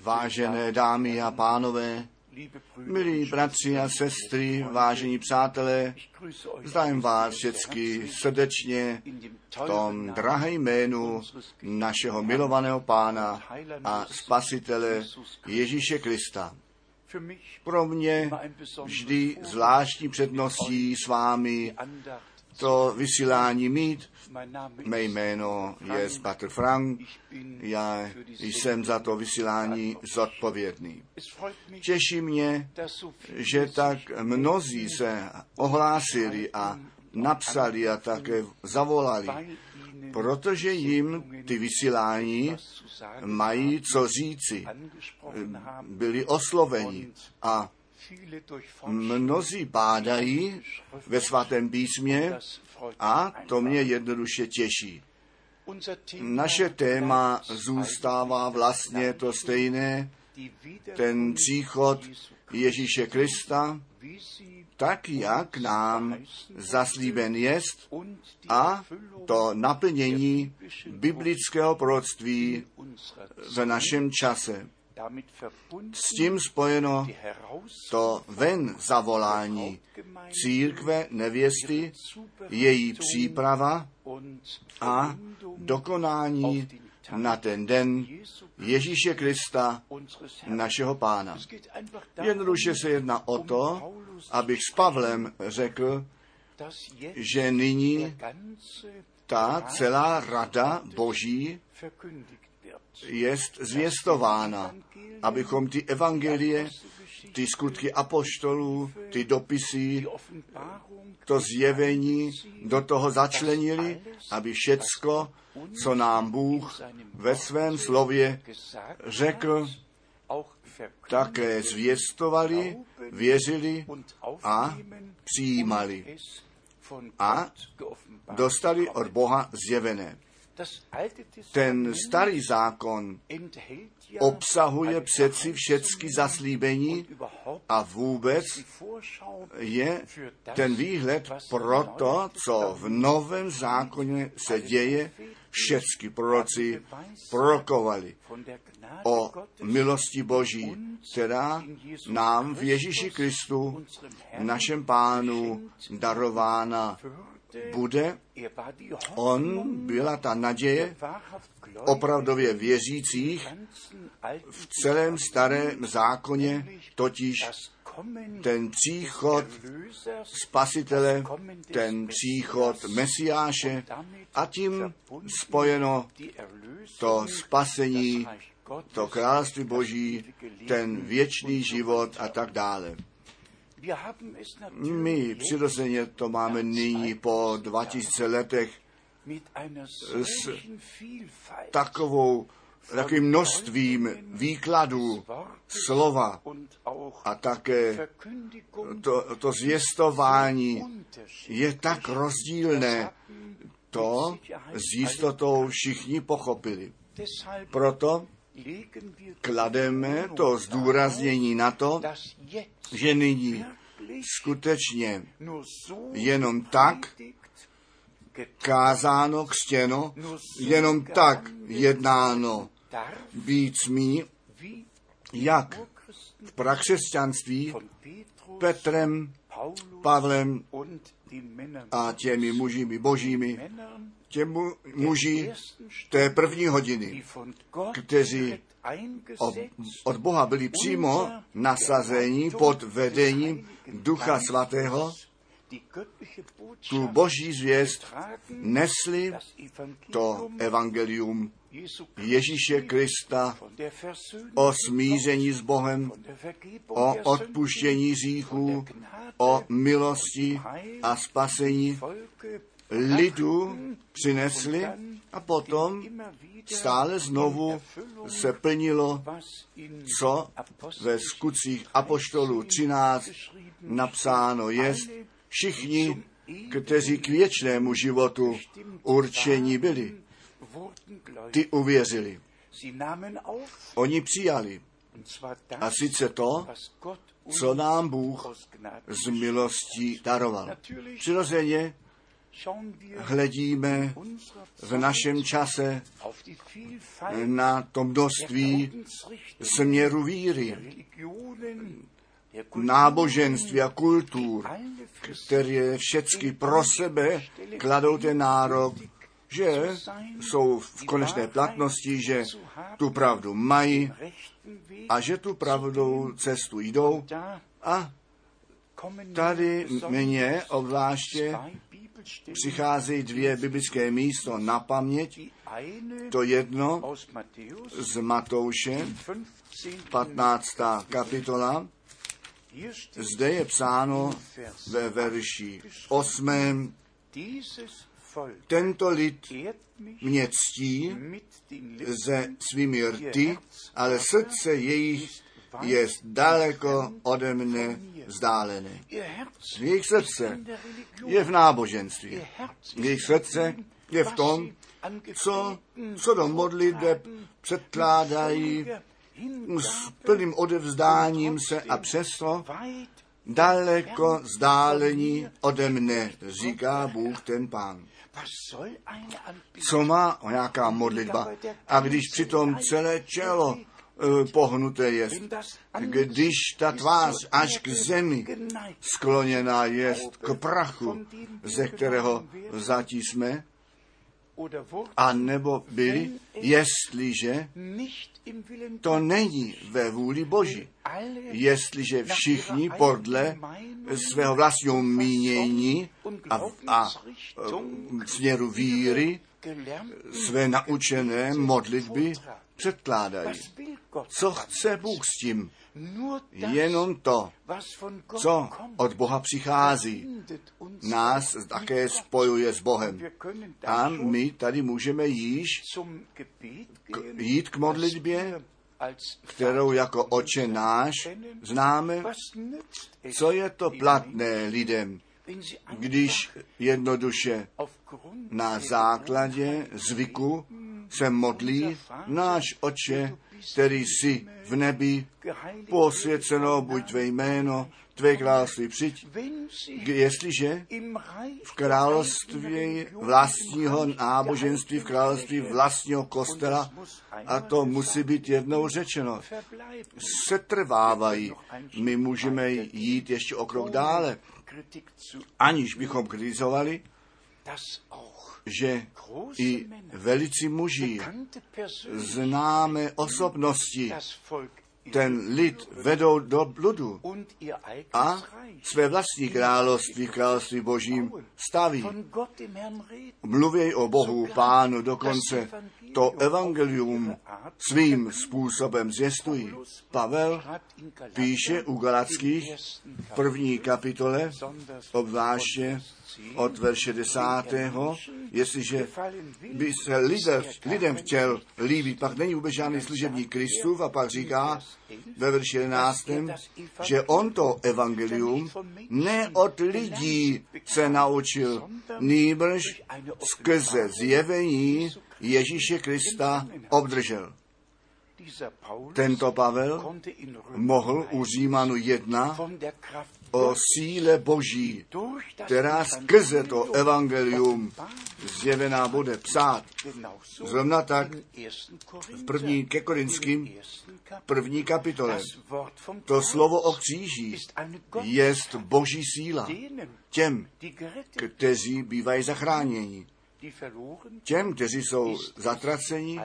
Vážené dámy a pánové, milí bratři a sestry, vážení přátelé, zdravím vás všechny srdečně v tom drahém jménu našeho milovaného Pána a Spasitele Ježíše Krista. Pro mě vždy zvláštní předností s vámi to vysílání mít. Mé jméno je Petr Frank, já jsem za to vysílání zodpovědný. Těší mě, že tak mnozí se ohlásili a napsali a také zavolali, protože jim ty vysílání mají co říci, byli osloveni a mnozí bádají ve svatém písmě a to mě jednoduše těší. Naše téma zůstává vlastně to stejné, ten příchod Ježíše Krista, tak jak nám zaslíben jest, a to naplnění biblického proroctví v našem čase. S tím spojeno to ven zavolání církve nevěsty, její příprava a dokonání na ten den Ježíše Krista, našeho Pána. Jednoduše se jedná o to, abych s Pavlem řekl, že nyní ta celá rada Boží jest zvěstována, abychom ty evangelie, ty skutky apoštolů, ty dopisy, to zjevení do toho začlenili, aby všecko, co nám Bůh ve svém slově řekl, také zvěstovali, věřili a přijímali a dostali od Boha zjevené. Ten starý zákon obsahuje přeci všechny zaslíbení a vůbec je ten výhled pro to, co v novém zákoně se děje. Všechny proroci prorokovali o milosti Boží, která nám v Ježíši Kristu, našem Pánu, darována bude. On byla ta naděje opravdově věřících v celém starém zákoně, totiž ten příchod Spasitele, ten příchod Mesiáše a tím spojeno to spasení, to království Boží, ten věčný život a tak dále. My přirozeně to máme nyní po 2000 letech s takovým množstvím výkladů slova a také to zvěstování je tak rozdílné, to s jistotou všichni pochopili. Proto klademe to zdůraznění na to, že nyní skutečně jenom tak kázáno, křtěno, jenom tak jednáno být smí, jak v prakřesťanství Petrem, Pavlem a těmi muži božími, těmi muži té první hodiny, kteří od Boha byli přímo nasazeni pod vedením Ducha Svatého, tu Boží zvěst nesli, to evangelium Ježíše Krista o smíření s Bohem, o odpuštění hříchů, o milosti a spasení lidu přinesli a potom stále znovu se plnilo, co ve skutcích apoštolů 13 napsáno jest, všichni, kteří k věčnému životu určení byli, ty uvěřili. Oni přijali. A sice to, co nám Bůh z milostí daroval. Přirozeně hledíme v našem čase na to množství směru víry, náboženství a kultur, které všechny pro sebe kladou ten nárok, že jsou v konečné platnosti, že tu pravdu mají a že tu pravdou cestu jdou. A tady mně obzvláště přicházejí dvě biblické místo na paměť. To jedno z Matouše, 15. kapitola. Zde je psáno ve verši 8. Tento lid mě ctí se svými rty, ale srdce jejich je daleko ode mne vzdálené. Jejich srdce je v náboženství. Jejich srdce je v tom, co do modliteb předkládají s plným odevzdáním se a přesto daleko vzdálení ode mne, říká Bůh ten Pán. Co má nějaká modlitba? A když přitom celé čelo pohnuté je, když ta tvář až k zemi skloněná je, k prachu, ze kterého vzati jsme, a nebo byli, jestliže to není ve vůli Boží, jestliže všichni podle svého vlastního mínění a směru víry své naučené modlitby předkládají. Co chce Bůh s tím? Jenom to, co od Boha přichází, nás také spojuje s Bohem. A my tady můžeme jít k modlitbě, kterou jako Otče náš známe. Co je to platné lidem, když jednoduše na základě zvyku se modlí: náš Otče, který jsi v nebi, posvěceno buď tvé jméno, tvé království přijď. Jestliže v království vlastního náboženství, v království vlastního kostela, a to musí být jednou řečeno, setrvávají, my můžeme jít ještě o krok dále, aniž bychom kritizovali, že i velicí muži, známé osobnosti, ten lid vedou do bludu a své vlastní království v království Božím staví. Mluví o Bohu, Pánu, dokonce to evangelium svým způsobem zvěstují. Pavel píše u Galatských v 1. kapitole, obzvláště od verše 10. Jestliže by se lidem chtěl líbit, pak není vůbec žádný služebník Kristův a pak říká ve verši 11., že on to evangelium ne od lidí se naučil, nýbrž skrze zjevení Ježíše Krista obdržel. Tento Pavel mohl u Římanu 1 o síle Boží, která skrze to evangelium zjevená bude, psát. Zrovna tak v 1. Korinským 1. kapitole. To slovo o kříži jest Boží síla těm, kteří bývají zachráněni. Těm, kteří jsou zatraceni,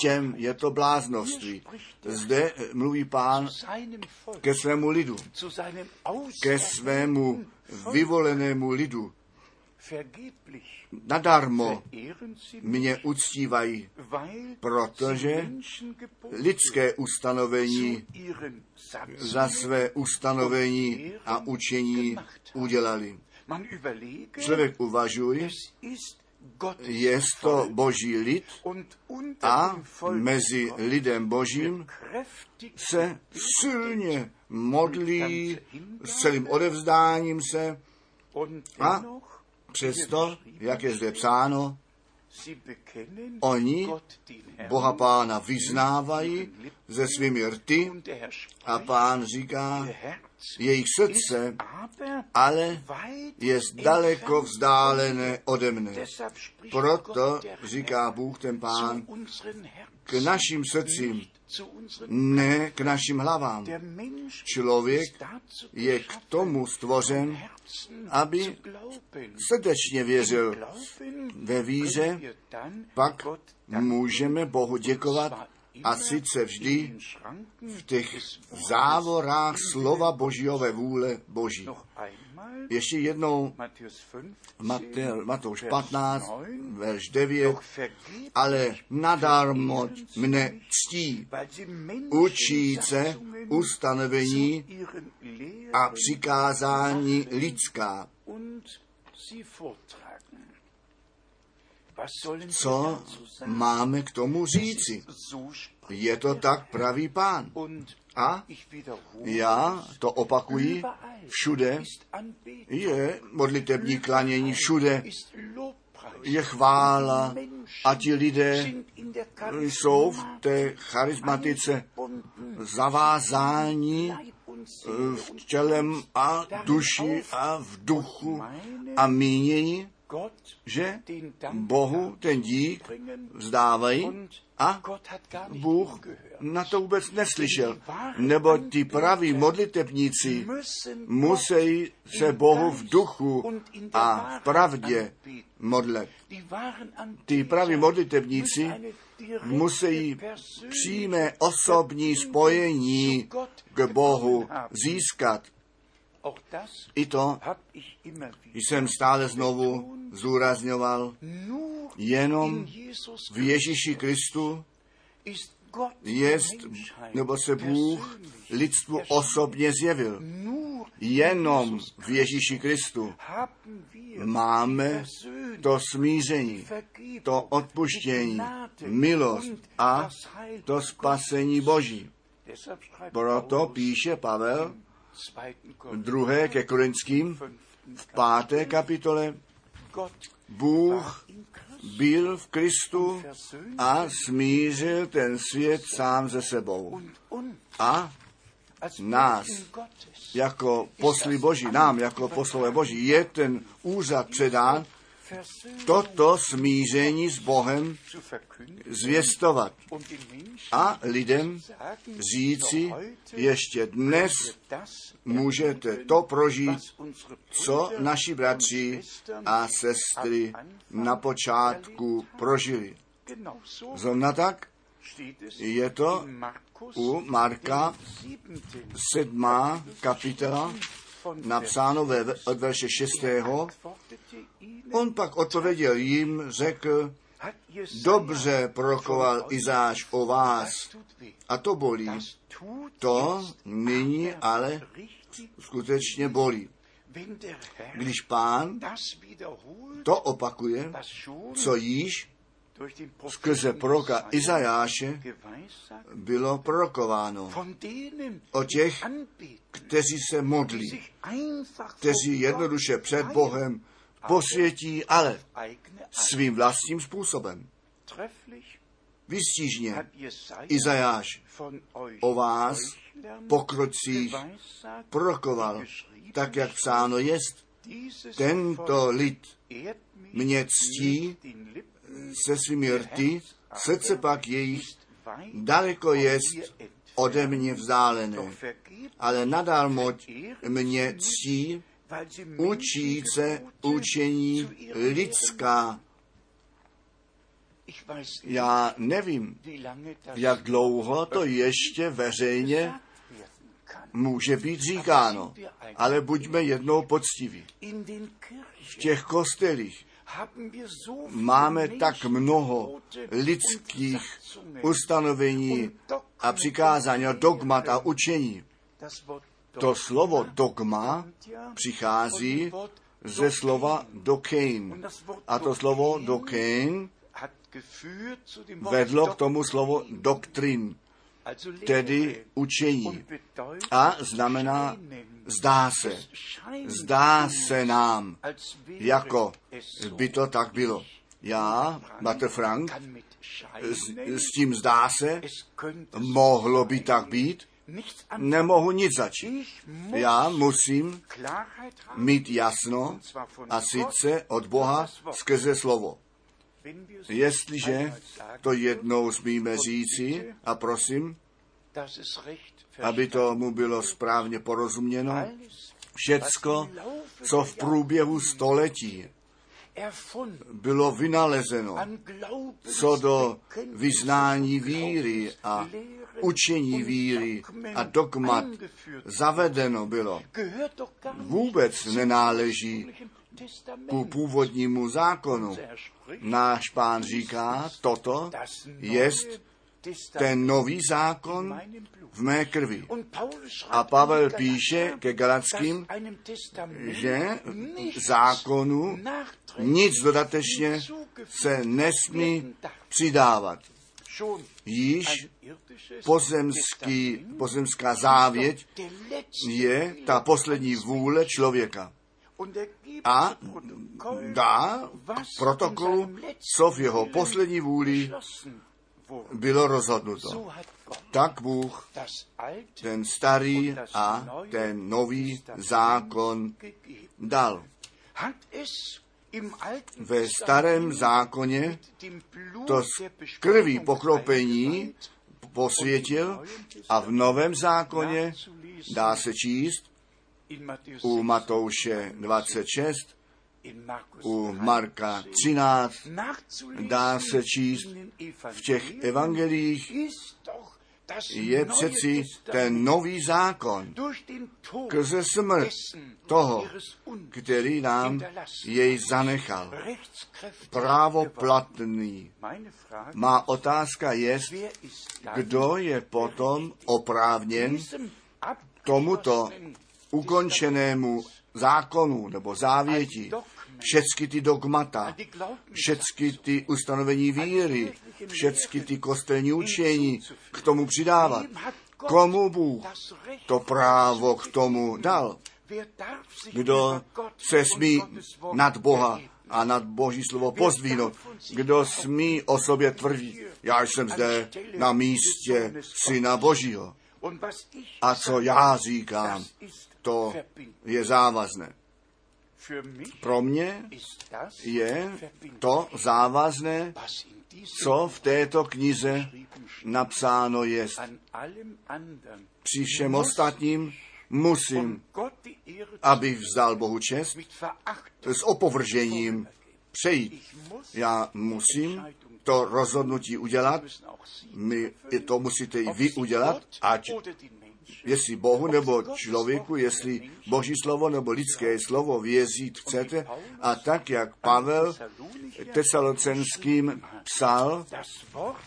těm je to bláznoství. Zde mluví Pán ke svému lidu, ke svému vyvolenému lidu. Nadarmo mě uctívají, protože lidské ustanovení za své ustanovení a učení udělali. Člověk uvažuje, je to Boží lid a mezi lidem Božím se silně modlí s celým odevzdáním se a přesto, jak je zde psáno, oni Boha Pána vyznávají se svými rty a pán říká, jejich srdce ale je daleko vzdálené ode mne. Proto říká Bůh ten pán k našim srdcím, ne k našim hlavám. Člověk je k tomu stvořen, aby srdečně věřil. Ve víře pak můžeme Bohu děkovat, a sice vždy v těch závorách slova Božího ve vůle Boží. Ještě jednou Matouš 15, verš 9, ale nadarmo mne ctí, učíce ustanovení a přikázání lidská. Co máme k tomu říci? Je to tak, pravý pán. A já to opakuji, všude je modlitební klanění, všude je chvála a ti lidé jsou v té charismatice zavázání v tělem a duši a v duchu a mínění, že Bohu ten dík vzdávají a Bůh na to vůbec neslyšel, nebo ti praví modlitebníci musí se Bohu v duchu a v pravdě modlit. Ti praví modlitebníci musí přímé osobní spojení k Bohu získat. I to jsem stále znovu zdůrazňoval, jenom v Ježíši Kristu nebo se Bůh lidstvu osobně zjevil. Jenom v Ježíši Kristu máme to smíření, to odpuštění, milost a to spasení Boží. Proto píše Pavel, 2. ke Korinským v 5. kapitole, Bůh byl v Kristu a smířil ten svět sám se sebou. A nás, jako posly Boží, nám, jako poslové Boží, je ten úřad předán toto smíření s Bohem zvěstovat a lidem říci, ještě dnes můžete to prožít, co naši bratři a sestry na počátku prožili. Zrovna tak je to u Marka 7. kapitola napsáno od verše 6. On pak odpověděl jim, řekl, dobře prorokoval Izáš o vás a to bolí. To nyní ale skutečně bolí. Když pán to opakuje, co již skrze proroka Izajáše bylo prorokováno o těch, kteří se modlí, kteří jednoduše před Bohem posvětí, ale svým vlastním způsobem. Výstižně Izajáš o vás pokrocích prorokoval, tak jak psáno jest. Tento lid mě ctí se svými rty, srdce pak jejich daleko jest ode mě vzdálené, ale nadarmo mě ctí, učíce učení lidská. Já nevím, jak dlouho to ještě veřejně může být říkáno, ale buďme jednou poctiví. V těch kostelích máme tak mnoho lidských ustanovení a přikázání, dogmat a učení. To slovo dogma přichází ze slova dokein. A to slovo dokein vedlo k tomu slovu doktrin, tedy učení. A znamená zdá se nám, jako by to tak bylo. Já, Petr Frank, s tím zdá se, mohlo by tak být, nemohu nic začít. Já musím mít jasno, a sice od Boha skrze slovo. Jestliže to jednou smíme říci, a prosím, aby tomu bylo správně porozuměno, všecko, co v průběhu století bylo vynalezeno, co do vyznání víry a učení víry a dogmat zavedeno bylo, vůbec nenáleží ku původnímu zákonu. Náš Pán říká, toto jest ten nový zákon v mé krvi. A Pavel píše ke Galatským, že zákonu nic dodatečně se nesmí přidávat. Již pozemská závěť je ta poslední vůle člověka. A dá k protokolu, co v jeho poslední vůli bylo rozhodnuto. Tak Bůh ten starý a ten nový zákon dal. Ve starém zákoně to krví pokropení posvětil a v novém zákoně dá se číst u Matouše 26, u Marka 13, dá se číst v těch evangeliích, je přeci ten nový zákon skrze smrt toho, který nám jej zanechal. Právoplatný. Má otázka je, kdo je potom oprávněn tomuto ukončenému zákonu nebo závěti, všechny ty dogmata, všechny ty ustanovení víry, všechny ty kostelní učení k tomu přidávat. Komu Bůh to právo k tomu dal? Kdo se smí nad Boha a nad Boží slovo pozdvihnout? Kdo smí o sobě tvrdit, já jsem zde na místě Syna Božího? A co já říkám, to je závazné. Pro mě je to závazné, co v této knize napsáno je. Při všem ostatním musím, abych vzdal Bohu čest, s opovržením přejít. Já musím to rozhodnutí udělat, my to musíte i vy udělat, ať jestli Bohu nebo člověku, jestli Boží slovo nebo lidské slovo věřit chcete. A tak, jak Pavel Tesalonickým psal,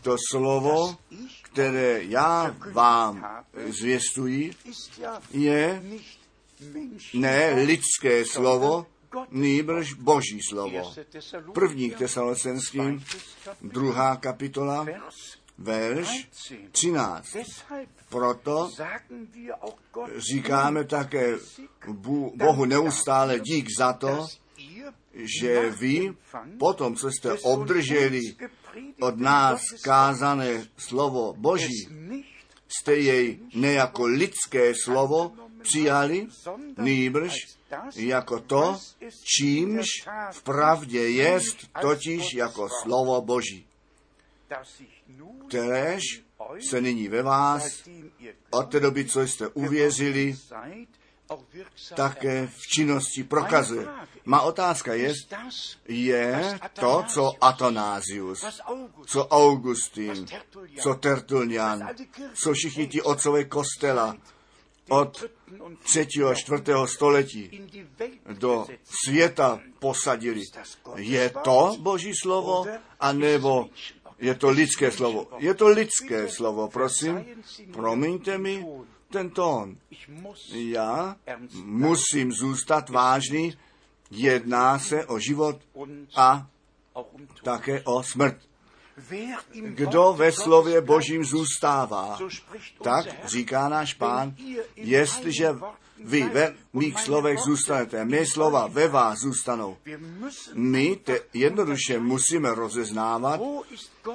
to slovo, které já vám zvěstuji, je ne lidské slovo, nýbrž Boží slovo. 1. Tesalonickým, 2. kapitola, verš 13. Proto říkáme také Bohu neustále dík za to, že vy potom, co jste obdrželi od nás kázané slovo Boží, jste jej ne jako lidské slovo přijali, nýbrž jako to, čímž v pravdě jest, totiž jako slovo Boží, kteréž se nyní ve vás od té doby, co jste uvěřili, také v činnosti prokazuje. Má otázka je to, co Athanasius, co Augustin, co Tertullian, co všichni ti otcové kostela od 3. a 4. století do světa posadili. Je to Boží slovo, anebo je to lidské slovo? Je to lidské slovo, prosím. Promiňte mi ten tón. Já musím zůstat vážný. Jedná se o život a také o smrt. Kdo ve slově Božím zůstává, tak říká náš Pán, jestliže Vy ve mých slovech zůstanete, mé slova ve vás zůstanou. My jednoduše musíme rozeznávat,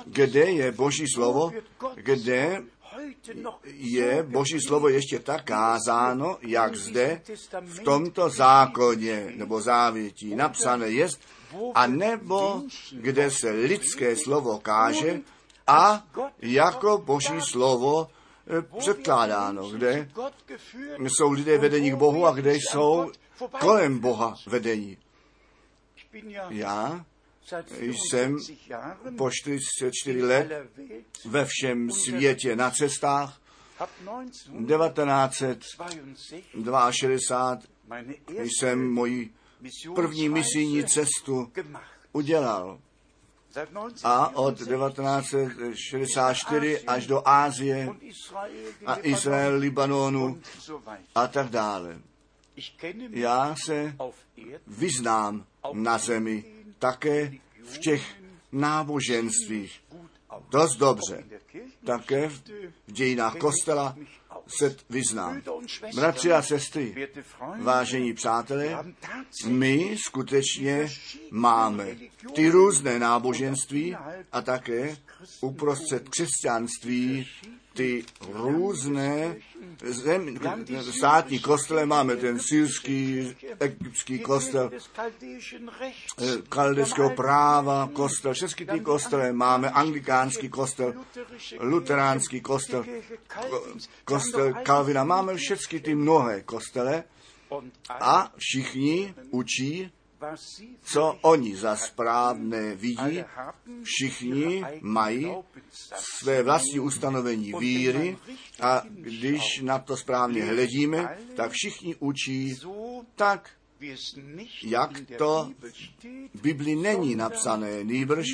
kde je Boží slovo, kde je Boží slovo ještě tak kázáno, jak zde v tomto zákoně nebo závětí napsané jest, a nebo kde se lidské slovo káže a jako Boží slovo předkládáno, kde jsou lidé vedení k Bohu a kde jsou kolem Boha vedení. Já jsem po 44 let ve všem světě na cestách. 1962 jsem moji první misijní cestu udělal. A od 1964 až do Ázie a Izrael, Libanonu a tak dále. Já se vyznám na zemi také v těch náboženstvích dost dobře. Také v dějinách kostela se vyznám. Bratři a sestry, vážení přátelé, my skutečně máme ty různé náboženství a také uprostřed křesťanství ty různé státní kostele. Máme ten syrský, egyptský kostel, kaldejského práva kostel, všechny ty kostele, máme anglikánský kostel, luteránský kostel, kostel Kalvina, máme všechny ty mnohé kostele a všichni učí, co oni za správné vidí, všichni mají své vlastní ustanovení víry a když na to správně hledíme, tak všichni učí tak, jak to v Biblii není napsané, nýbrž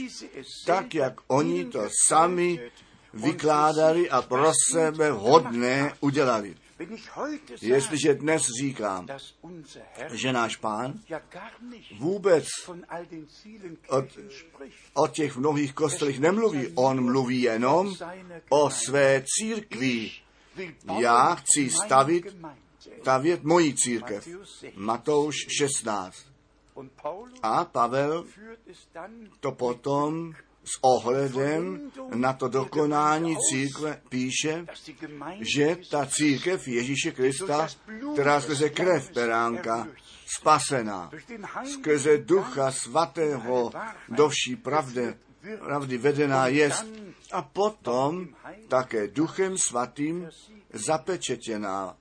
tak, jak oni to sami vykládali a pro sebe hodné udělali. Jestliže dnes říkám, že náš Pán vůbec o těch mnohých kostelích nemluví, on mluví jenom o své církvi. Já chci stavět moji církev. Matouš 16. A Pavel to potom s ohledem na to dokonání církve píše, že ta církev Ježíše Krista, která skrze krev beránka spasená, skrze Ducha Svatého do vší pravdy vedená jest a potom také Duchem Svatým zapečetěná,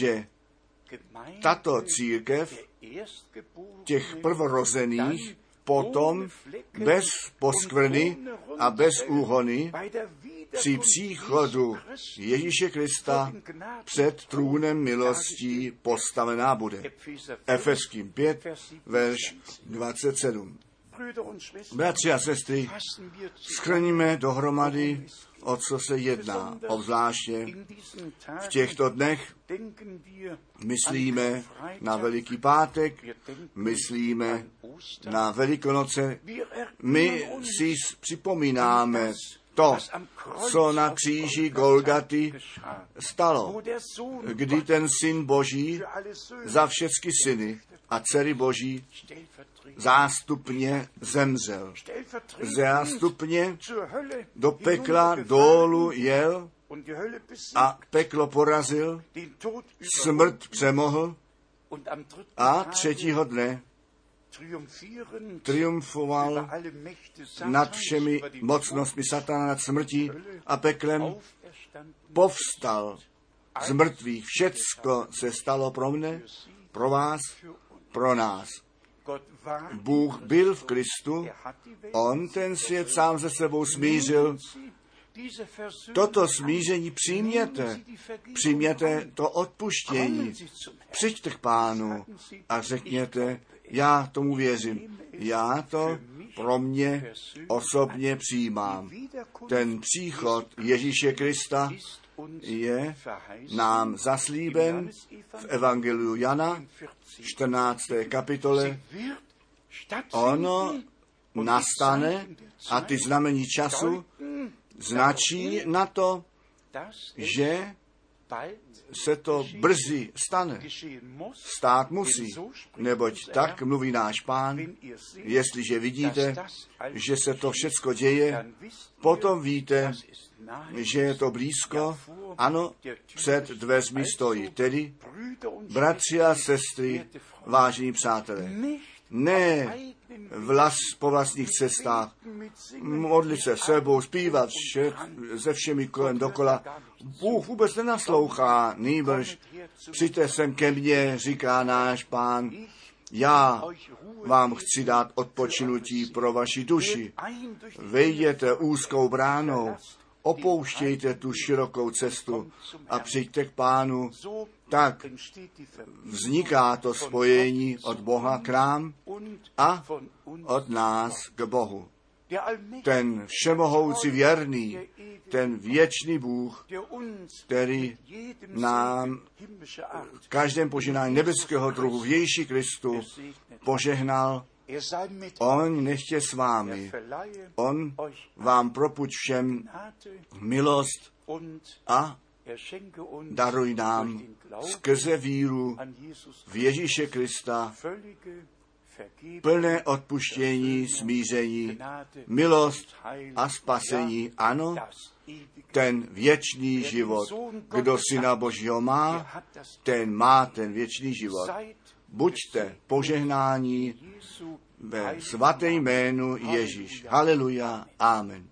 že tato církev těch prvorozených potom bez poskvrny a bez úhony při příchodu Ježíše Krista před trůnem milostí postavená bude. Efeským 5, verš 27. Bratři a sestry, shrníme dohromady, o co se jedná, obzvláště v těchto dnech. Myslíme na Veliký pátek, myslíme na Velikonoce. My si připomínáme to, co na kříži Golgaty stalo, kdy ten Syn Boží za všechny syny a dcery Boží zástupně zemřel. Zástupně do pekla dolů jel a peklo porazil, smrt přemohl a třetího dne triumfoval nad všemi mocnostmi satana, nad smrtí a peklem, povstal z mrtvých. Všecko se stalo pro mne, pro vás, pro nás. Bůh byl v Kristu, on ten svět sám se sebou smířil. Toto smíření přijměte, přijměte to odpuštění. Přijďte k Pánu a řekněte, já tomu věřím, já to pro mě osobně přijímám. Ten příchod Ježíše Krista je nám zaslíben v Evangeliu Jana, 14. kapitole. Ono nastane a ty znamení času značí na to, že se to brzy stane. Stát musí, neboť tak mluví náš Pán. Jestliže vidíte, že se to všecko děje, potom víte, že je to blízko, ano, před dveřmi stojí. Tedy, bratři a sestry, vážení přátelé, ne po vlastních cestách, modlit se sebou, zpívat se všemi kolem dokola. Bůh vůbec nenaslouchá, nýbrž přijďte sem ke mně, říká náš Pán, já vám chci dát odpočinutí pro vaši duši. Vejděte úzkou bránou, opouštějte tu širokou cestu a přijďte k Pánu. Tak vzniká to spojení od Boha k nám a od nás k Bohu. Ten všemohoucí věrný, ten věčný Bůh, který nám v každém požehnání nebeského druhu v Ježíši Kristu požehnal. On nechtě s vámi, on vám propuť všem milost a daruj nám skrze víru v Ježíše Krista plné odpuštění, smíření, milost a spasení. Ano, ten věčný život. Kdo Syna Božího má ten věčný život. Buďte požehnání ve svaté jménu Ježíš. Haleluja. Amen.